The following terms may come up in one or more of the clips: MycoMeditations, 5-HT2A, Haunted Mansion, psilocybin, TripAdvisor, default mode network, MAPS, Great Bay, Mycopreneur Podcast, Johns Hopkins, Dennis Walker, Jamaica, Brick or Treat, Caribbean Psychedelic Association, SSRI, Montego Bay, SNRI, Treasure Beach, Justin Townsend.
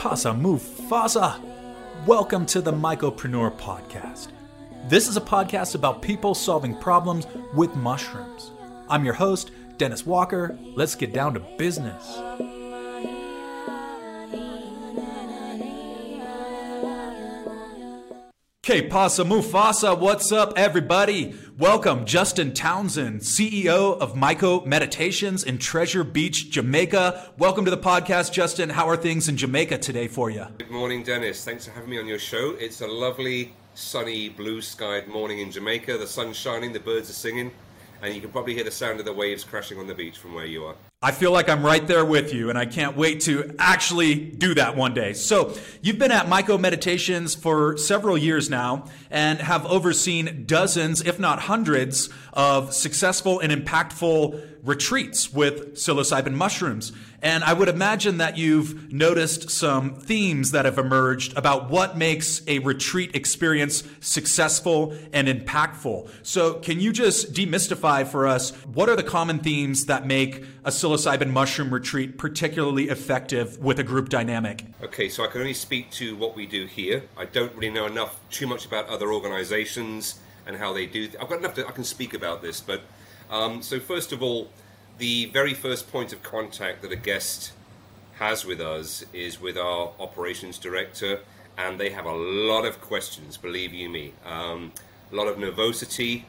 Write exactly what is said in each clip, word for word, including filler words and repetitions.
Pasa Mufasa! Welcome to the Mycopreneur Podcast. This is a podcast about people solving problems with mushrooms. I'm your host, Dennis Walker. Let's get down to business. Okay, Pasa Mufasa, what's up, everybody? Welcome, Justin Townsend, C E O of MycoMeditations in Treasure Beach, Jamaica. Welcome to the podcast, Justin. How are things in Jamaica today for you? Good morning, Dennis. Thanks for having me on your show. It's a lovely, sunny, blue-skied morning in Jamaica. The sun's shining, the birds are singing, and you can probably hear the sound of the waves crashing on the beach from where you are. I feel like I'm right there with you, and I can't wait to actually do that one day. So you've been at MycoMeditations for several years now and have overseen dozens, if not hundreds, of successful and impactful retreats with psilocybin mushrooms. And I would imagine that you've noticed some themes that have emerged about what makes a retreat experience successful and impactful. So can you just demystify for us, what are the common themes that make a psilocybin mushroom retreat particularly effective with a group dynamic? Okay, so I can only speak to what we do here. I don't really know enough, too much about other organizations and how they do. Th- I've got enough that I can speak about this, but um, so first of all, the very first point of contact that a guest has with us is with our operations director, and they have a lot of questions, believe you me, um, a lot of nervosity.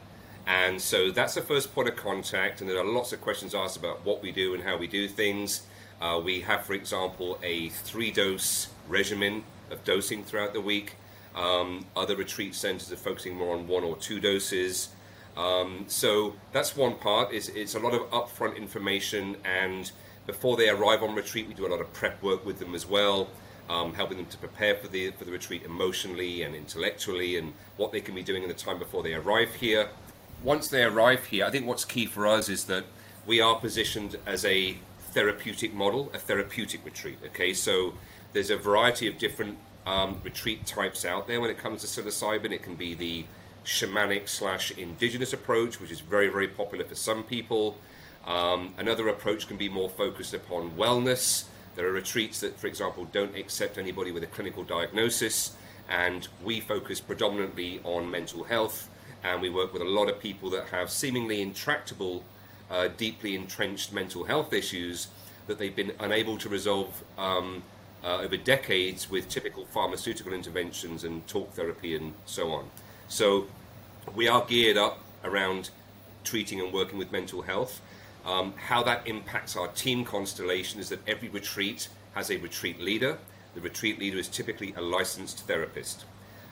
And so that's the first point of contact, and there are lots of questions asked about what we do and how we do things. Uh, we have, for example, a three-dose regimen of dosing throughout the week. Um, other retreat centers are focusing more on one or two doses. Um, so that's one part. Is it's a lot of upfront information, and before they arrive on retreat, we do a lot of prep work with them as well, um, helping them to prepare for the, for the retreat emotionally and intellectually, and what they can be doing in the time before they arrive here. Once they arrive here, I think what's key for us is that we are positioned as a therapeutic model, a therapeutic retreat, okay? So there's a variety of different um, retreat types out there when it comes to psilocybin. It can be the shamanic slash indigenous approach, which is very, very popular for some people. Um, another approach can be more focused upon wellness. There are retreats that, for example, don't accept anybody with a clinical diagnosis, and we focus predominantly on mental health. And we work with a lot of people that have seemingly intractable, uh, deeply entrenched mental health issues that they've been unable to resolve um, uh, over decades with typical pharmaceutical interventions and talk therapy and so on. So we are geared up around treating and working with mental health. Um, how that impacts our team constellation is that every retreat has a retreat leader. The retreat leader is typically a licensed therapist.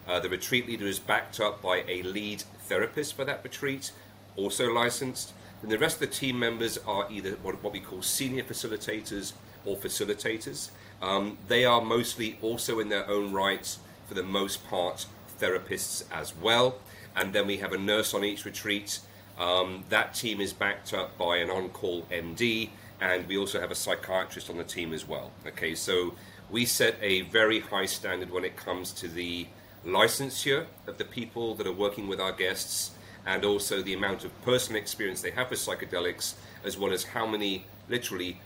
Uh, the retreat leader is backed up by a lead therapist for that retreat, also licensed. And the rest of the team members are either what, what we call senior facilitators or facilitators. Um, they are mostly also in their own rights, for the most part, therapists as well. And then we have a nurse on each retreat. Um, that team is backed up by an on-call M D, and we also have a psychiatrist on the team as well. Okay, so we set a very high standard when it comes to the licensure of the people that are working with our guests, and also the amount of personal experience they have with psychedelics, as well as how many literally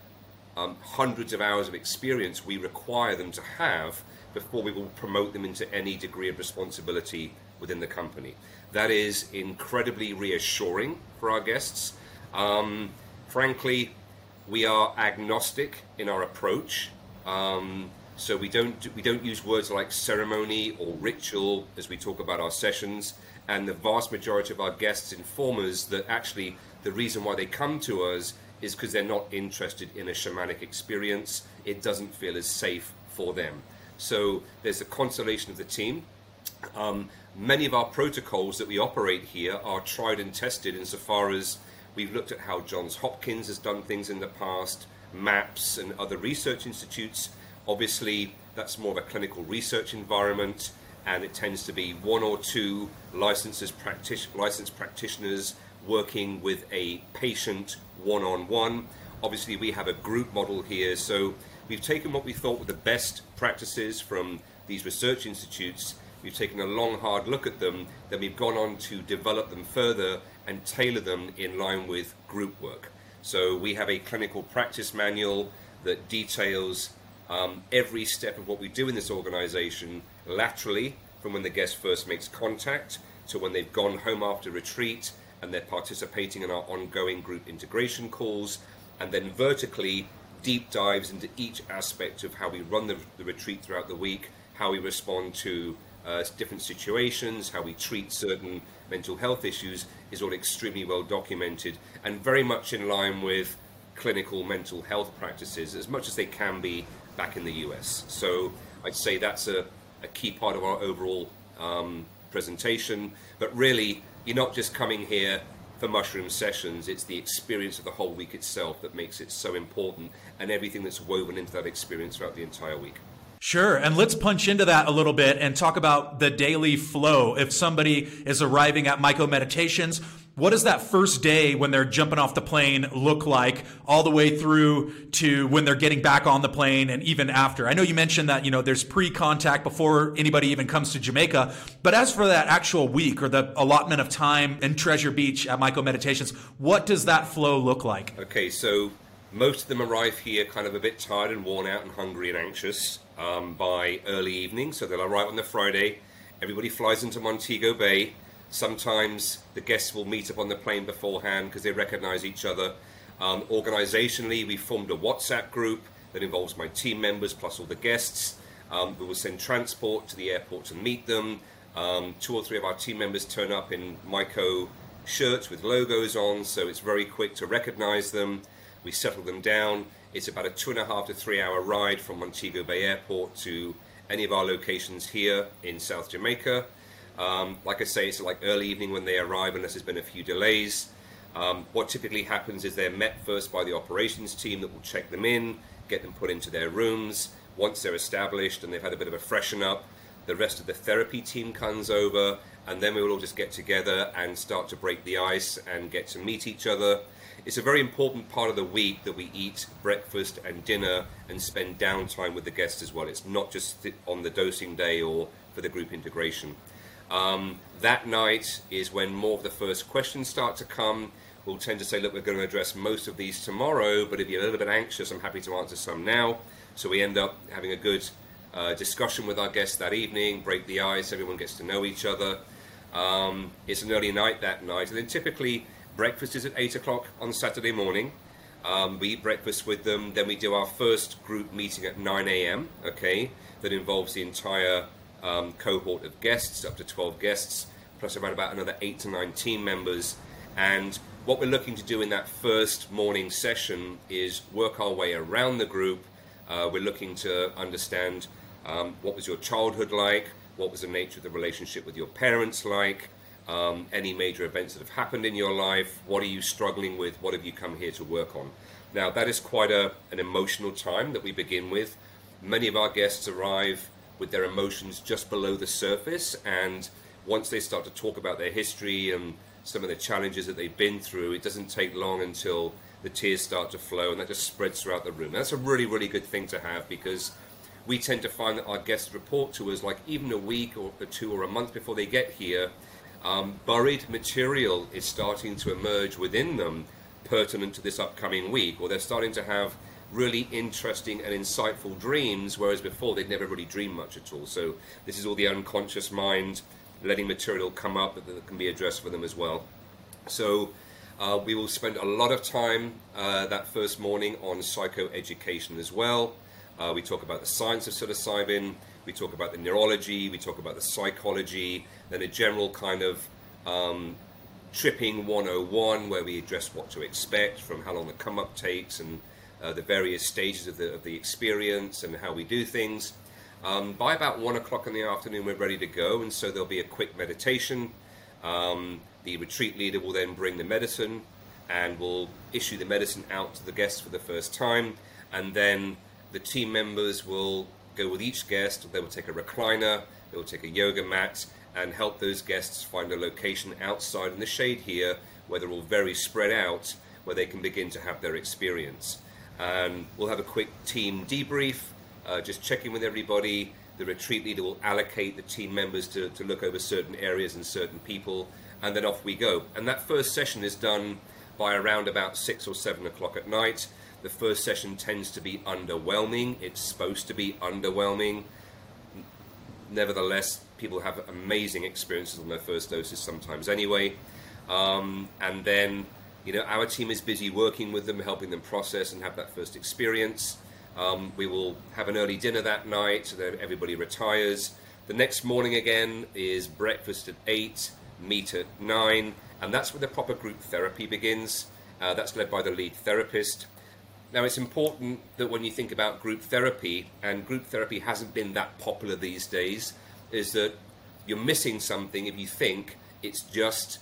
um, hundreds of hours of experience we require them to have before we will promote them into any degree of responsibility within the company. That is incredibly reassuring for our guests. Um, frankly, we are agnostic in our approach. Um, So we don't we don't use words like ceremony or ritual as we talk about our sessions, and the vast majority of our guests inform us that actually the reason why they come to us is because they're not interested in a shamanic experience. It doesn't feel as safe for them. So there's the constellation of the team. Um, many of our protocols that we operate here are tried and tested insofar as we've looked at how Johns Hopkins has done things in the past, MAPS and other research institutes. Obviously, that's more of a clinical research environment, and it tends to be one or two licensed practic- licensed practitioners working with a patient one-on-one. Obviously, we have a group model here, so we've taken what we thought were the best practices from these research institutes. We've taken a long, hard look at them, then we've gone on to develop them further and tailor them in line with group work. So we have a clinical practice manual that details um, every step of what we do in this organization laterally, from when the guest first makes contact to when they've gone home after retreat and they're participating in our ongoing group integration calls, and then vertically deep dives into each aspect of how we run the, the retreat throughout the week, how we respond to uh, different situations, how we treat certain mental health issues, is all extremely well documented and very much in line with clinical mental health practices as much as they can be back in the U S. So I'd say that's a, a key part of our overall um, presentation. But really, you're not just coming here for mushroom sessions, it's the experience of the whole week itself that makes it so important, and everything that's woven into that experience throughout the entire week. Sure. And let's punch into that a little bit and talk about the daily flow. If somebody is arriving at MycoMeditations, what does that first day when they're jumping off the plane look like, all the way through to when they're getting back on the plane and even after? I know you mentioned that, you know, there's pre-contact before anybody even comes to Jamaica. But as for that actual week or the allotment of time in Treasure Beach at MycoMeditations, what does that flow look like? Okay, so most of them arrive here kind of a bit tired and worn out and hungry and anxious um, by early evening. So they'll arrive on the Friday. Everybody flies into Montego Bay. Sometimes the guests will meet up on the plane beforehand because they recognize each other. Um, organizationally, we formed a WhatsApp group that involves my team members plus all the guests. Um, we will send transport to the airport to meet them. Um, two or three of our team members turn up in Myco shirts with logos on, so it's very quick to recognize them. We settle them down. It's about a two and a half to three hour ride from Montego Bay Airport to any of our locations here in South Jamaica. Um, like I say, it's like early evening when they arrive, unless there's been a few delays. Um, what typically happens is they're met first by the operations team that will check them in, get them put into their rooms. Once they're established and they've had a bit of a freshen up, the rest of the therapy team comes over, and then we will all just get together and start to break the ice and get to meet each other. It's a very important part of the week that we eat breakfast and dinner and spend downtime with the guests as well. It's not just on the dosing day or for the group integration. Um, that night is when more of the first questions start to come. We'll tend to say, look, we're going to address most of these tomorrow, but if you're a little bit anxious, I'm happy to answer some now. So we end up having a good uh, discussion with our guests that evening, break the ice, everyone gets to know each other. Um, it's an early night that night, and then typically breakfast is at eight o'clock on Saturday morning. Um, we eat breakfast with them, then we do our first group meeting at nine a.m., okay, that involves the entire Um, cohort of guests, up to twelve guests, plus around about another eight to nine team members. And what we're looking to do in that first morning session is work our way around the group. Uh, we're looking to understand um, what was your childhood like, what was the nature of the relationship with your parents like, um, any major events that have happened in your life, what are you struggling with, what have you come here to work on. Now that is quite a, an emotional time that we begin with. Many of our guests arrive with their emotions just below the surface, and once they start to talk about their history and some of the challenges that they've been through, it doesn't take long until the tears start to flow, and that just spreads throughout the room. And that's a really, really good thing to have, because we tend to find that our guests report to us, like even a week or two or a month before they get here, um, buried material is starting to emerge within them pertinent to this upcoming week, or they're starting to have really interesting and insightful dreams, whereas before they'd never really dreamed much at all. So this is all the unconscious mind letting material come up that can be addressed for them as well. So uh, we will spend a lot of time uh, that first morning on psychoeducation as well. Uh, we talk about the science of psilocybin, we talk about the neurology, we talk about the psychology, then a general kind of um, tripping one oh one where we address what to expect from how long the come up takes and Uh, the various stages of the, of the experience and how we do things. Um, by about one o'clock in the afternoon, we're ready to go, and so there'll be a quick meditation. Um, the retreat leader will then bring the medicine and will issue the medicine out to the guests for the first time, and then the team members will go with each guest. They will take a recliner, they will take a yoga mat, and help those guests find a location outside in the shade here, where they're all very spread out, where they can begin to have their experience. And we'll have a quick team debrief, uh, just check in with everybody. The retreat leader will allocate the team members to, to look over certain areas and certain people, and then off we go. And that first session is done by around about six or seven o'clock at night. The first session tends to be underwhelming. It's supposed to be underwhelming. Nevertheless, people have amazing experiences on their first doses sometimes anyway. Um, and then, you know, our team is busy working with them, helping them process and have that first experience. Um, we will have an early dinner that night, so that everybody retires. The next morning again is breakfast at eight, meet at nine, and that's where the proper group therapy begins. Uh, that's led by the lead therapist. Now, it's important that when you think about group therapy, and group therapy hasn't been that popular these days, is that you're missing something if you think it's just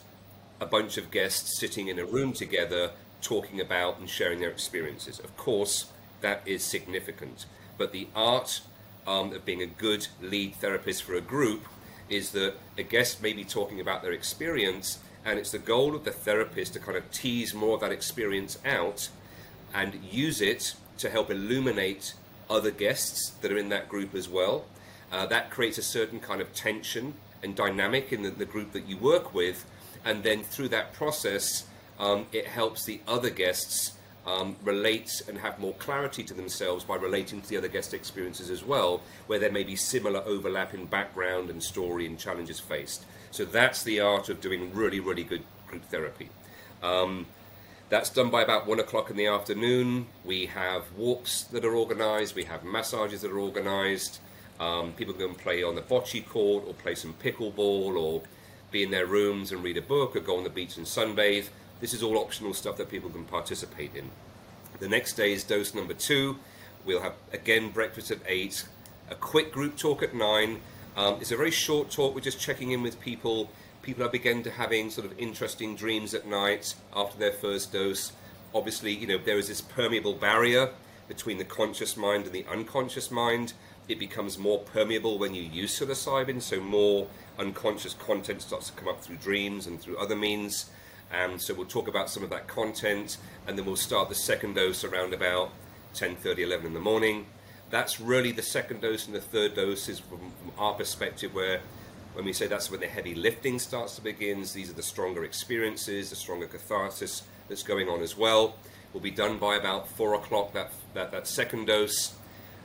a bunch of guests sitting in a room together talking about and sharing their experiences. Of course, that is significant, but the art um, of being a good lead therapist for a group is that a guest may be talking about their experience, and it's the goal of the therapist to kind of tease more of that experience out and use it to help illuminate other guests that are in that group as well. Uh, that creates a certain kind of tension and dynamic in the, the group that you work with, and then through that process, um, it helps the other guests Um, relate and have more clarity to themselves by relating to the other guest experiences as well, where there may be similar overlap in background and story and challenges faced. So that's the art of doing really, really good group therapy. Um, that's done by about one o'clock in the afternoon. We have walks that are organized, we have massages that are organized. Um, people can play on the bocce court or play some pickleball or be in their rooms and read a book or go on the beach and sunbathe. This is all optional stuff that people can participate in. The next day is dose number two. We'll have, again, breakfast at eight, a quick group talk at nine. Um, it's a very short talk. We're just checking in with people. People are beginning to having sort of interesting dreams at night after their first dose. Obviously, you know, there is this permeable barrier between the conscious mind and the unconscious mind. It becomes more permeable when you use psilocybin, so more unconscious content starts to come up through dreams and through other means. And so we'll talk about some of that content, and then we'll start the second dose around about ten thirty, eleven in the morning. That's really the second dose, and the third dose is from, from our perspective where, when we say that's when the heavy lifting starts to begin, these are the stronger experiences, the stronger catharsis that's going on as well. We'll be done by about four o'clock, that, that, that second dose.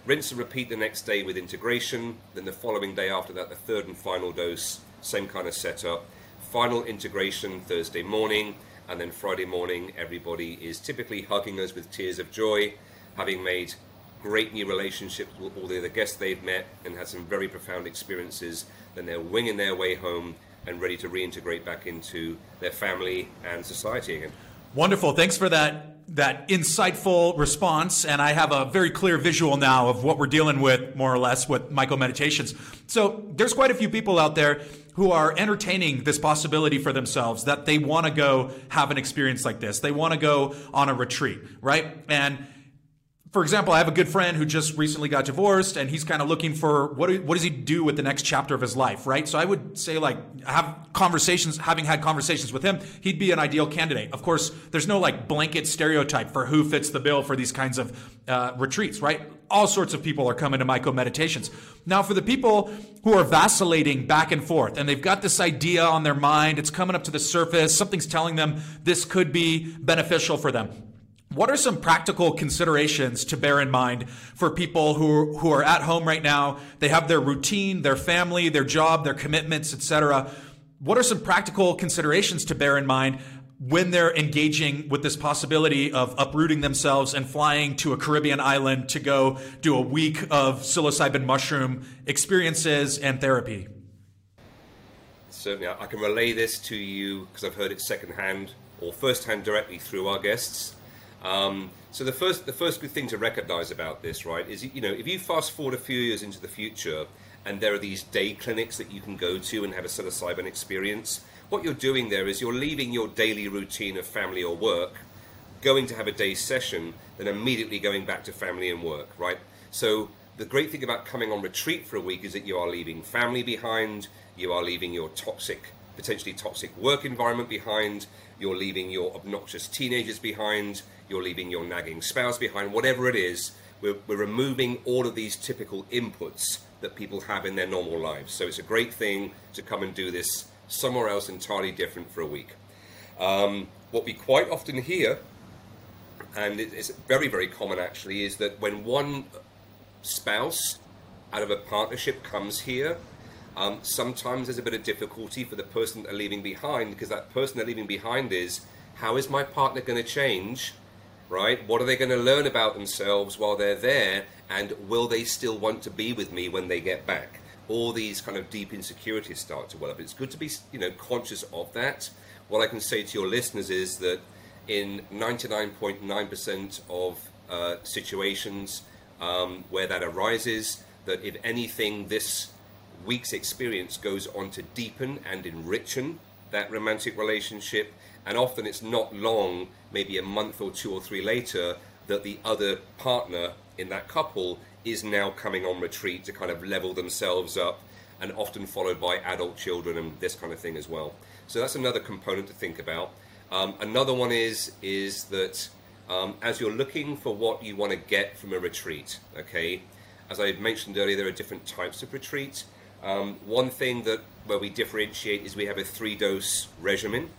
Rinse and repeat the next day with integration. Then the following day after that, the third and final dose, same kind of setup. Final integration Thursday morning, and then Friday morning everybody is typically hugging us with tears of joy, having made great new relationships with all the other guests they've met and had some very profound experiences. Then they're winging their way home and ready to reintegrate back into their family and society again. Wonderful. Thanks for that that insightful response, and I have a very clear visual now of what we're dealing with, more or less, with MycoMeditations. So there's quite a few people out there who are entertaining this possibility for themselves that they want to go have an experience like this. They want to go on a retreat, right? And for example, I have a good friend who just recently got divorced, and he's kind of looking for what, what does he do with the next chapter of his life, right? So I would say, like, have conversations, having had conversations with him, he'd be an ideal candidate. Of course, there's no like blanket stereotype for who fits the bill for these kinds of uh, retreats, right? All sorts of people are coming to MycoMeditations. Now, for the people who are vacillating back and forth, and they've got this idea on their mind, it's coming up to the surface, something's telling them this could be beneficial for them. What are some practical considerations to bear in mind for people who, who are at home right now? They have their routine, their family, their job, their commitments, et cetera. What are some practical considerations to bear in mind when they're engaging with this possibility of uprooting themselves and flying to a Caribbean island to go do a week of psilocybin mushroom experiences and therapy? Certainly, I can relay this to you because I've heard it secondhand or firsthand directly through our guests. Um, so the first, the first good thing to recognize about this, right, is, you know, if you fast forward a few years into the future and there are these day clinics that you can go to and have a psilocybin experience, what you're doing there is you're leaving your daily routine of family or work, going to have a day session, then immediately going back to family and work, right? So the great thing about coming on retreat for a week is that you are leaving family behind, you are leaving your toxic, potentially toxic work environment behind, you're leaving your obnoxious teenagers behind, you're leaving your nagging spouse behind, whatever it is, we're, we're removing all of these typical inputs that people have in their normal lives. So it's a great thing to come and do this somewhere else entirely different for a week. Um, what we quite often hear and it's very, very common actually, is that when one spouse out of a partnership comes here, um, sometimes there's a bit of difficulty for the person they're leaving behind, because that person they're leaving behind is, how is my partner going to change, right? What are they going to learn about themselves while they're there, and will they still want to be with me when they get back? All these kind of deep insecurities start to well up. It's good to be, you know, conscious of that. What I can say to your listeners is that in ninety-nine point nine percent of uh, situations um, where that arises, that if anything, this week's experience goes on to deepen and enrichen that romantic relationship. And often it's not long, maybe a month or two or three later, that the other partner in that couple is now coming on retreat to kind of level themselves up, and often followed by adult children and this kind of thing as well. So that's another component to think about. Um, another one is is that um, as you're looking for what you want to get from a retreat, okay, as I mentioned earlier, there are different types of retreat. Um, one thing that where we differentiate is we have a three-dose regimen.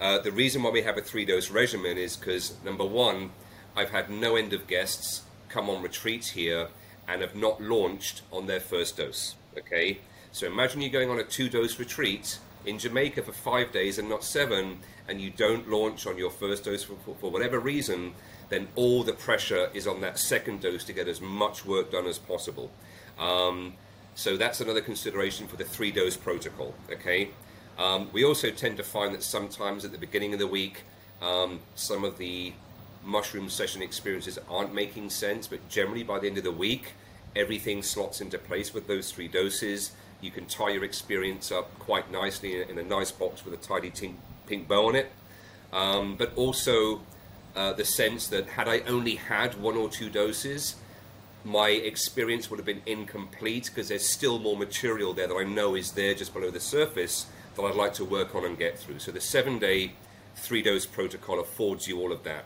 Uh, the reason why we have a three-dose regimen is because, number one, I've had no end of guests come on retreats here and have not launched on their first dose, okay? So imagine you're going on a two-dose retreat in Jamaica for five days and not seven, and you don't launch on your first dose for, for, for whatever reason, then all the pressure is on that second dose to get as much work done as possible. Um, so that's another consideration for the three-dose protocol, okay? Um, we also tend to find that sometimes at the beginning of the week, um, some of the mushroom session experiences aren't making sense, but generally by the end of the week, everything slots into place with those three doses. You can tie your experience up quite nicely in a nice box with a tidy pink bow on it. Um, but also uh, the sense that had I only had one or two doses, my experience would have been incomplete, because there's still more material there that I know is there just below the surface that I'd like to work on and get through. So the seven-day three-dose protocol affords you all of that.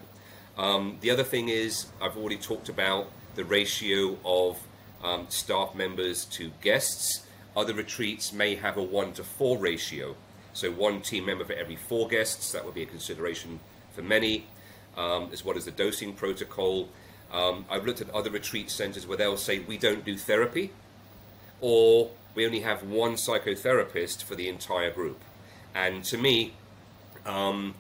Um, the other thing is, I've already talked about the ratio of um, staff members to guests. Other retreats may have a one to four ratio. So one team member for every four guests, that would be a consideration for many, um, as well as the dosing protocol. Um, I've looked at other retreat centers where they'll say, we don't do therapy, or we only have one psychotherapist for the entire group. And to me, um,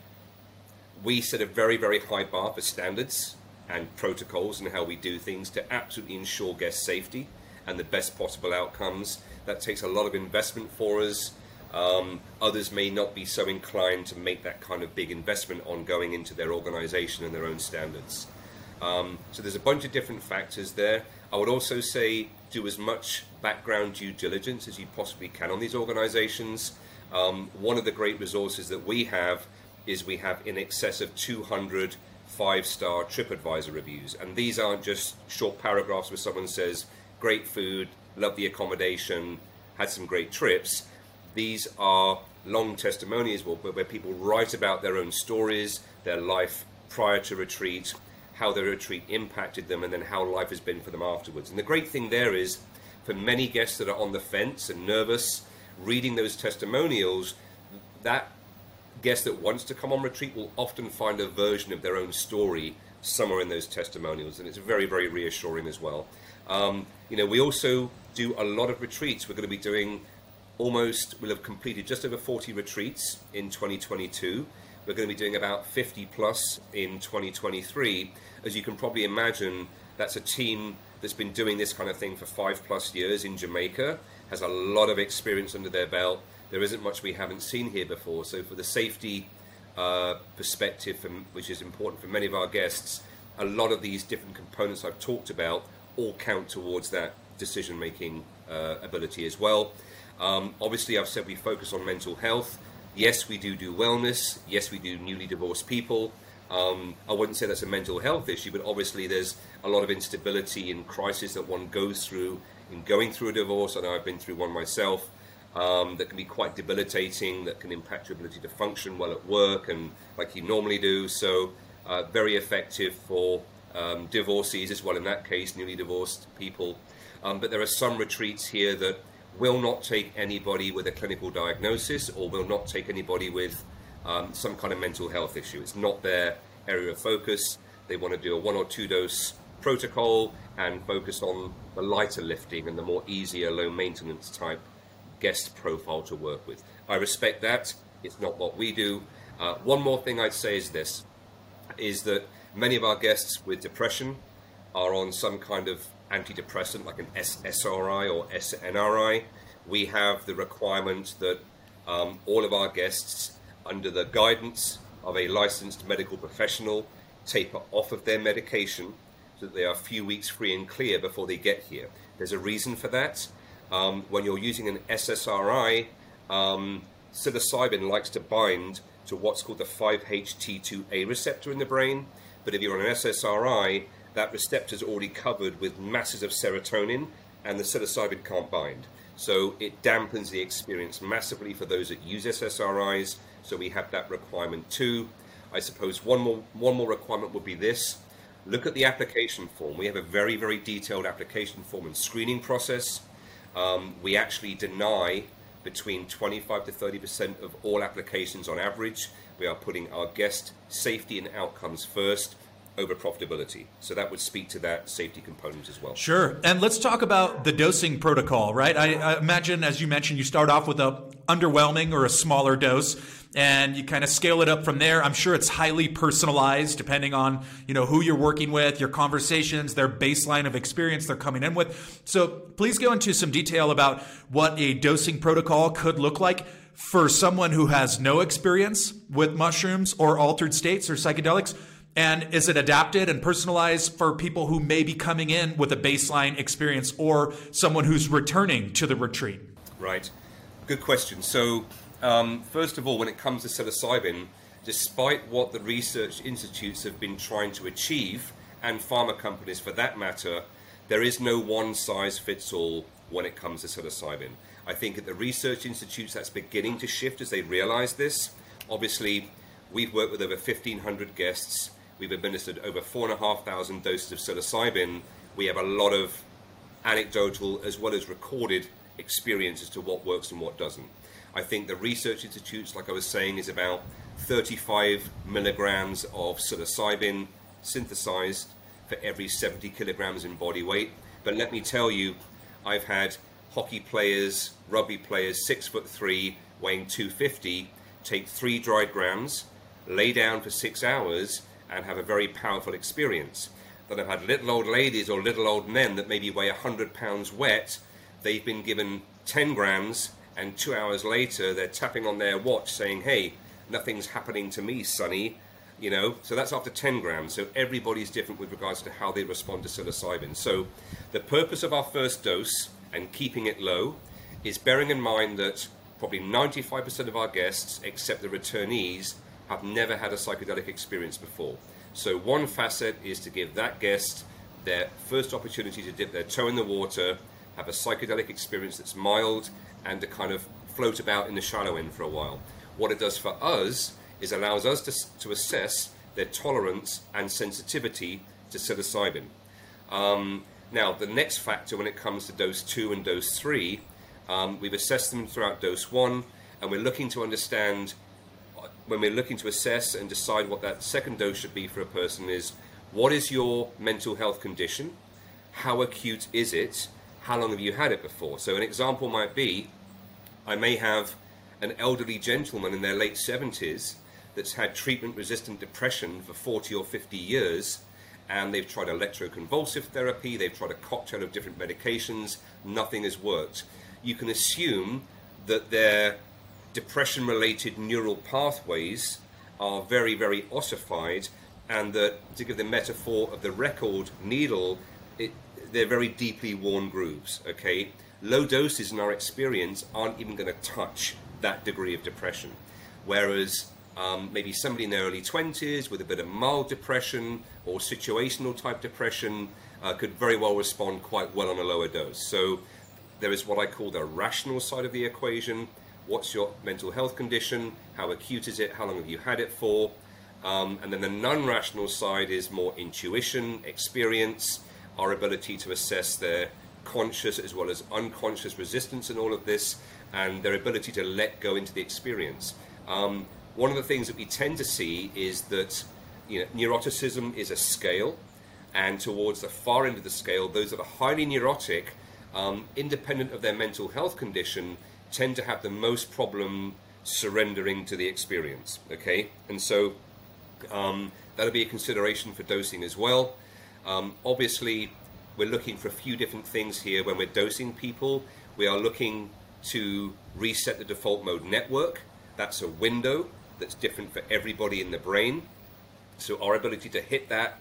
we set a very, very high bar for standards and protocols and how we do things to absolutely ensure guest safety and the best possible outcomes. That takes a lot of investment for us. Um, others may not be so inclined to make that kind of big investment on going into their organization and their own standards. Um, so there's a bunch of different factors there. I would also say do as much background due diligence as you possibly can on these organizations. Um, one of the great resources that we have is we have in excess of two hundred five-star TripAdvisor reviews. And these aren't just short paragraphs where someone says, great food, love the accommodation, had some great trips. These are long testimonies where people write about their own stories, their life prior to retreat, how their retreat impacted them, and then how life has been for them afterwards. And the great thing there is, for many guests that are on the fence and nervous, reading those testimonials, that guest that wants to come on retreat will often find a version of their own story somewhere in those testimonials, and it's very, very reassuring as well. Um, you know, we also do a lot of retreats. We're going to be doing almost, we'll have completed just over forty retreats in twenty twenty-two. We're going to be doing about fifty plus in twenty twenty-three. As you can probably imagine, that's a team that's been doing this kind of thing for five plus years in Jamaica, has a lot of experience under their belt. There isn't much we haven't seen here before. So for the safety uh, perspective, from, which is important for many of our guests, a lot of these different components I've talked about all count towards that decision-making uh, ability as well. Um, obviously, I've said we focus on mental health. Yes, we do do wellness. Yes, we do newly divorced people. Um, I wouldn't say that's a mental health issue, but obviously there's a lot of instability and crisis that one goes through in going through a divorce. I know I've been through one myself. Um, that can be quite debilitating, that can impact your ability to function well at work and like you normally do. So uh, very effective for um, divorcees as well, in that case, newly divorced people. Um, but there are some retreats here that will not take anybody with a clinical diagnosis, or will not take anybody with um, some kind of mental health issue. It's not their area of focus. They want to do a one or two dose protocol and focus on the lighter lifting and the more easier, low maintenance type guest profile to work with. I respect that. It's not what we do. Uh, one more thing I'd say is this, is that many of our guests with depression are on some kind of antidepressant, like an S S R I or S N R I. We have the requirement that um, all of our guests, under the guidance of a licensed medical professional, taper off of their medication so that they are a few weeks free and clear before they get here. There's a reason for that. Um, when you're using an S S R I, um, psilocybin likes to bind to what's called the five H T two A receptor in the brain. But if you're on an S S R I, that receptor is already covered with masses of serotonin, and the psilocybin can't bind. So it dampens the experience massively for those that use S S R Is. So we have that requirement too. I suppose one more, one more requirement would be this. Look at the application form. We have a very, very detailed application form and screening process. Um, we actually deny between twenty-five to thirty percent of all applications on average. We are putting our guest safety and outcomes first over profitability. So that would speak to that safety component as well. Sure. And let's talk about the dosing protocol, right? I, I imagine, as you mentioned, you start off with a underwhelming or a smaller dose, and you kind of scale it up from there. I'm sure it's highly personalized depending on, you know, who you're working with, your conversations, their baseline of experience they're coming in with. So please go into some detail about what a dosing protocol could look like for someone who has no experience with mushrooms or altered states or psychedelics. And is it adapted and personalized for people who may be coming in with a baseline experience or someone who's returning to the retreat? Right. Good question. So um, first of all, when it comes to psilocybin, despite what the research institutes have been trying to achieve, and pharma companies for that matter, there is no one size fits all when it comes to psilocybin. I think at the research institutes, that's beginning to shift as they realize this. Obviously, we've worked with over fifteen hundred guests. We've administered over four thousand five hundred doses of psilocybin. We have a lot of anecdotal as well as recorded experience as to what works and what doesn't. I think the research institutes, like I was saying, is about thirty-five milligrams of psilocybin synthesized for every seventy kilograms in body weight. But let me tell you, I've had hockey players, rugby players, six foot three, weighing two fifty, take three dried grams, lay down for six hours, and have a very powerful experience. Then I've had little old ladies or little old men that maybe weigh one hundred pounds wet. They've been given ten grams, and two hours later, they're tapping on their watch saying, hey, nothing's happening to me, sonny. You know, so that's after ten grams. So everybody's different with regards to how they respond to psilocybin. So the purpose of our first dose and keeping it low is bearing in mind that probably ninety-five percent of our guests, except the returnees, have never had a psychedelic experience before. So one facet is to give that guest their first opportunity to dip their toe in the water, have a psychedelic experience that's mild, and to kind of float about in the shallow end for a while. What it does for us is allows us to, to assess their tolerance and sensitivity to psilocybin. Um, now, the next factor when it comes to dose two and dose three, um, we've assessed them throughout dose one, and we're looking to understand when we're looking to assess and decide what that second dose should be for a person is, what is your mental health condition? How acute is it? How long have you had it before? So an example might be, I may have an elderly gentleman in their late seventies that's had treatment-resistant depression for forty or fifty years, and they've tried electroconvulsive therapy, they've tried a cocktail of different medications, nothing has worked. You can assume that their depression-related neural pathways are very, very ossified, and that, to give the metaphor of the record needle, it, they're very deeply worn grooves, okay? Low doses in our experience aren't even going to touch that degree of depression. Whereas um, maybe somebody in their early twenties with a bit of mild depression or situational type depression uh, could very well respond quite well on a lower dose. So there is what I call the rational side of the equation. What's your mental health condition? How acute is it? How long have you had it for? Um, and then the non-rational side is more intuition, experience, our ability to assess their conscious as well as unconscious resistance in all of this, and their ability to let go into the experience. Um, one of the things that we tend to see is that you know, neuroticism is a scale, and towards the far end of the scale, those that are highly neurotic, um, independent of their mental health condition, tend to have the most problem surrendering to the experience, okay? And so um, that'll be a consideration for dosing as well. Um, obviously, we're looking for a few different things here when we're dosing people. We are looking to reset the default mode network. That's a window that's different for everybody in the brain. So our ability to hit that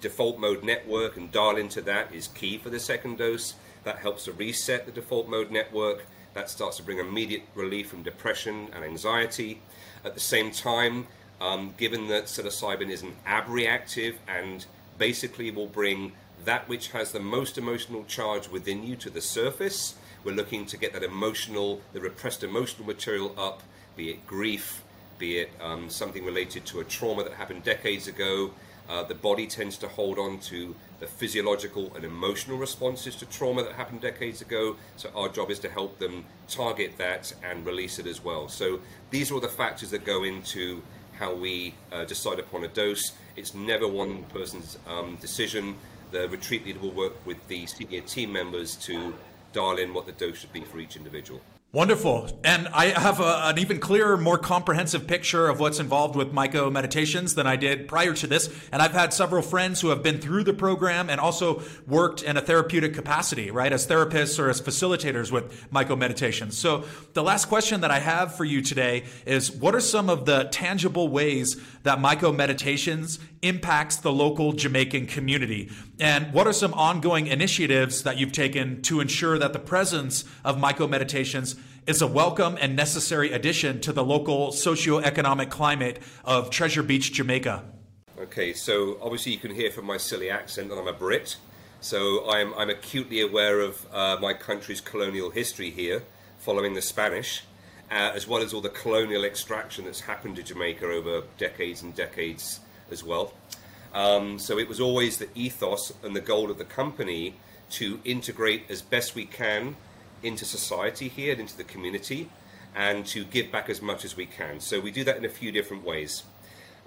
default mode network and dial into that is key for the second dose. That helps to reset the default mode network. That starts to bring immediate relief from depression and anxiety. At the same time, um, given that psilocybin is an abreactive and basically will bring that which has the most emotional charge within you to the surface, we're looking to get that emotional, the repressed emotional material up, be it grief, be it um, something related to a trauma that happened decades ago. Uh, the body tends to hold on to the physiological and emotional responses to trauma that happened decades ago, so our job is to help them target that and release it as well. So these are all the factors that go into how we uh, decide upon a dose. It's never one person's um, decision. The retreat leader will work with the senior team members to dial in what the dose should be for each individual. Wonderful. And I have a, an even clearer, more comprehensive picture of what's involved with MycoMeditations than I did prior to this. And I've had several friends who have been through the program and also worked in a therapeutic capacity, right, as therapists or as facilitators with MycoMeditations. So the last question that I have for you today is, what are some of the tangible ways that MycoMeditations impacts the local Jamaican community? And what are some ongoing initiatives that you've taken to ensure that the presence of MycoMeditations is a welcome and necessary addition to the local socioeconomic climate of Treasure Beach, Jamaica? Okay, so obviously you can hear from my silly accent that I'm a Brit, so I'm, I'm acutely aware of uh, my country's colonial history here, following the Spanish, uh, as well as all the colonial extraction that's happened to Jamaica over decades and decades as well. Um, so it was always the ethos and the goal of the company to integrate as best we can into society here and into the community, and to give back as much as we can. So we do that in a few different ways.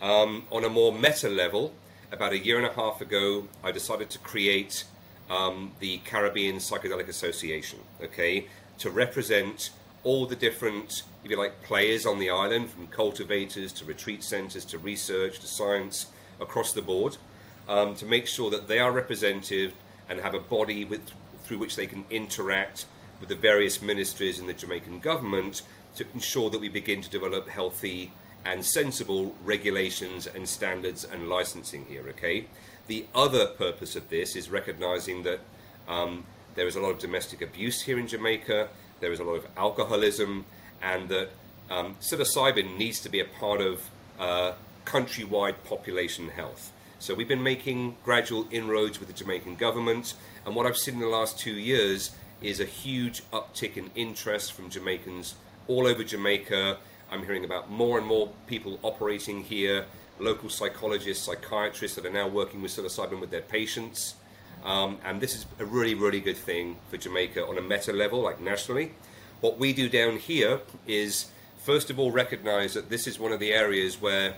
Um, on a more meta level, about a year and a half ago, I decided to create um, the Caribbean Psychedelic Association, okay, to represent all the different, if you like, players on the island, from cultivators to retreat centers to research to science, across the board, um, to make sure that they are represented and have a body with, through which they can interact with the various ministries and the Jamaican government to ensure that we begin to develop healthy and sensible regulations and standards and licensing here, okay? The other purpose of this is recognizing that um, there is a lot of domestic abuse here in Jamaica, there is a lot of alcoholism, and that um, psilocybin needs to be a part of uh, countrywide population health. So we've been making gradual inroads with the Jamaican government, and what I've seen in the last two years is a huge uptick in interest from Jamaicans all over Jamaica. I'm hearing about more and more people operating here, local psychologists, psychiatrists that are now working with psilocybin with their patients. Um, and this is a really, really good thing for Jamaica on a meta level, like nationally. What we do down here is, first of all, recognize that this is one of the areas where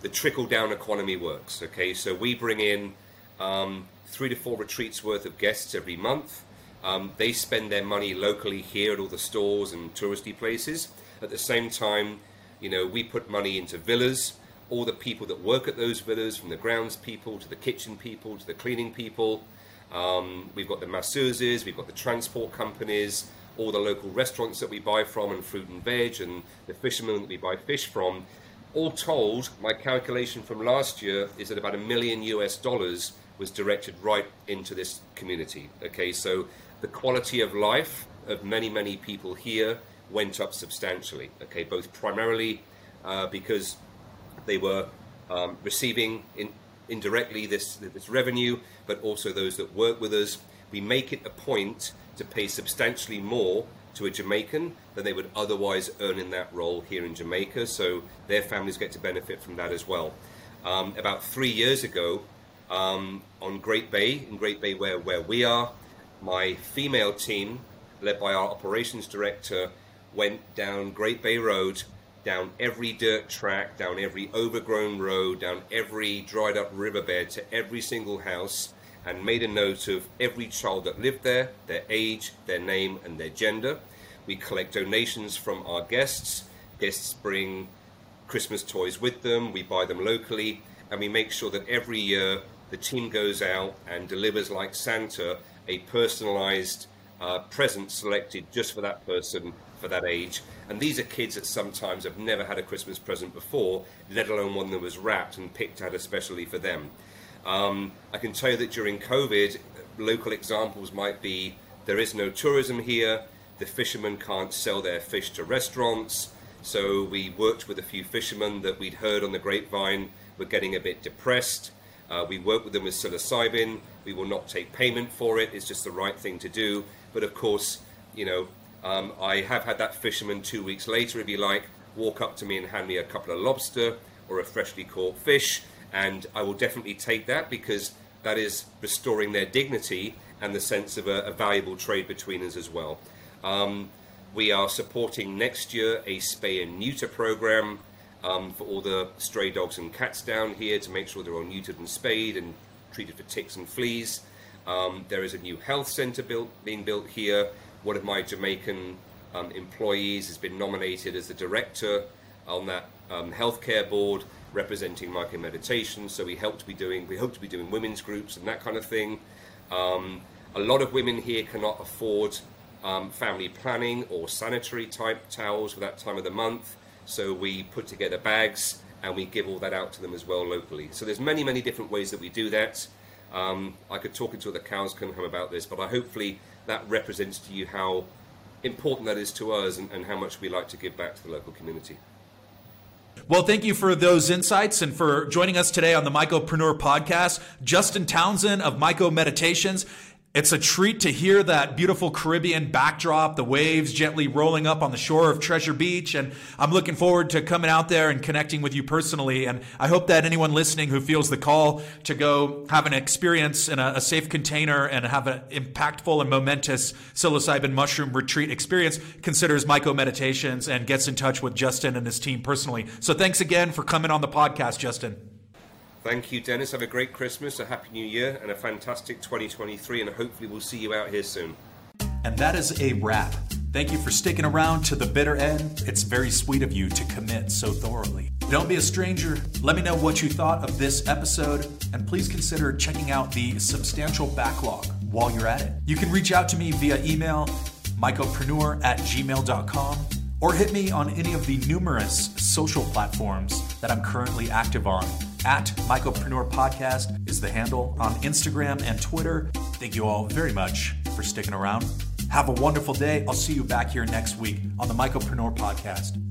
the trickle-down economy works, okay? So we bring in um, three to four retreats worth of guests every month. Um, they spend their money locally here at all the stores and touristy places. At the same time, you know, we put money into villas. All the people that work at those villas, from the grounds people to the kitchen people to the cleaning people, Um, we've got the masseuses, we've got the transport companies, all the local restaurants that we buy from, and fruit and veg, and the fishermen that we buy fish from. All told, my calculation from last year is that about a million U S dollars was directed right into this community. Okay, so the quality of life of many, many people here went up substantially. Okay, both primarily uh, because they were um, receiving in indirectly this, this revenue, but also those that work with us. We make it a point to pay substantially more to a Jamaican than they would otherwise earn in that role here in Jamaica, so their families get to benefit from that as well. Um, about three years ago, um, on Great Bay, in Great Bay where, where we are, my female team, led by our operations director, went down Great Bay Road down every dirt track, down every overgrown road, down every dried up riverbed to every single house, and made a note of every child that lived there, their age, their name, and their gender. We collect donations from our guests. Guests bring Christmas toys with them. We buy them locally, and we make sure that every year the team goes out and delivers, like Santa, a personalized uh, present selected just for that person, for that age. And these are kids that sometimes have never had a Christmas present before, let alone one that was wrapped and picked out especially for them. Um, I can tell you that during COVID, local examples might be, there is no tourism here, the fishermen can't sell their fish to restaurants, so we worked with a few fishermen that we'd heard on the grapevine were getting a bit depressed. Uh, we worked with them with psilocybin. We will not take payment for it, it's just the right thing to do. But of course, you know, um, I have had that fisherman two weeks later, if you like, walk up to me and hand me a couple of lobster or a freshly caught fish. And I will definitely take that, because that is restoring their dignity and the sense of a, a valuable trade between us as well. Um, we are supporting next year a spay and neuter program um, for all the stray dogs and cats down here, to make sure they're all neutered and spayed and treated for ticks and fleas. Um, there is a new health center built, being built here. One of my Jamaican um, employees has been nominated as the director on that um, healthcare board, representing MycoMeditations. So we hope to be doing we hope to be doing women's groups and that kind of thing. Um, a lot of women here cannot afford um, family planning or sanitary type towels for that time of the month, so we put together bags and we give all that out to them as well locally. So there's many many different ways that we do that. Um, I could talk until the cows come home about this, but I hopefully that represents to you how important that is to us, and, and how much we like to give back to the local community. Well, thank you for those insights and for joining us today on the Mycopreneur Podcast. Justin Townsend of MycoMeditations. It's a treat to hear that beautiful Caribbean backdrop, the waves gently rolling up on the shore of Treasure Beach. And I'm looking forward to coming out there and connecting with you personally. And I hope that anyone listening who feels the call to go have an experience in a, a safe container and have an impactful and momentous psilocybin mushroom retreat experience considers MycoMeditations and gets in touch with Justin and his team personally. So thanks again for coming on the podcast, Justin. Thank you, Dennis. Have a great Christmas, a happy new year, and a fantastic twenty twenty-three, and hopefully we'll see you out here soon. And that is a wrap. Thank you for sticking around to the bitter end. It's very sweet of you to commit so thoroughly. Don't be a stranger. Let me know what you thought of this episode, and please consider checking out the substantial backlog while you're at it. You can reach out to me via email, mycopreneur at gmail dot com, or hit me on any of the numerous social platforms that I'm currently active on. At Mycopreneur Podcast is the handle on Instagram and Twitter. Thank you all very much for sticking around. Have a wonderful day. I'll see you back here next week on the Mycopreneur Podcast.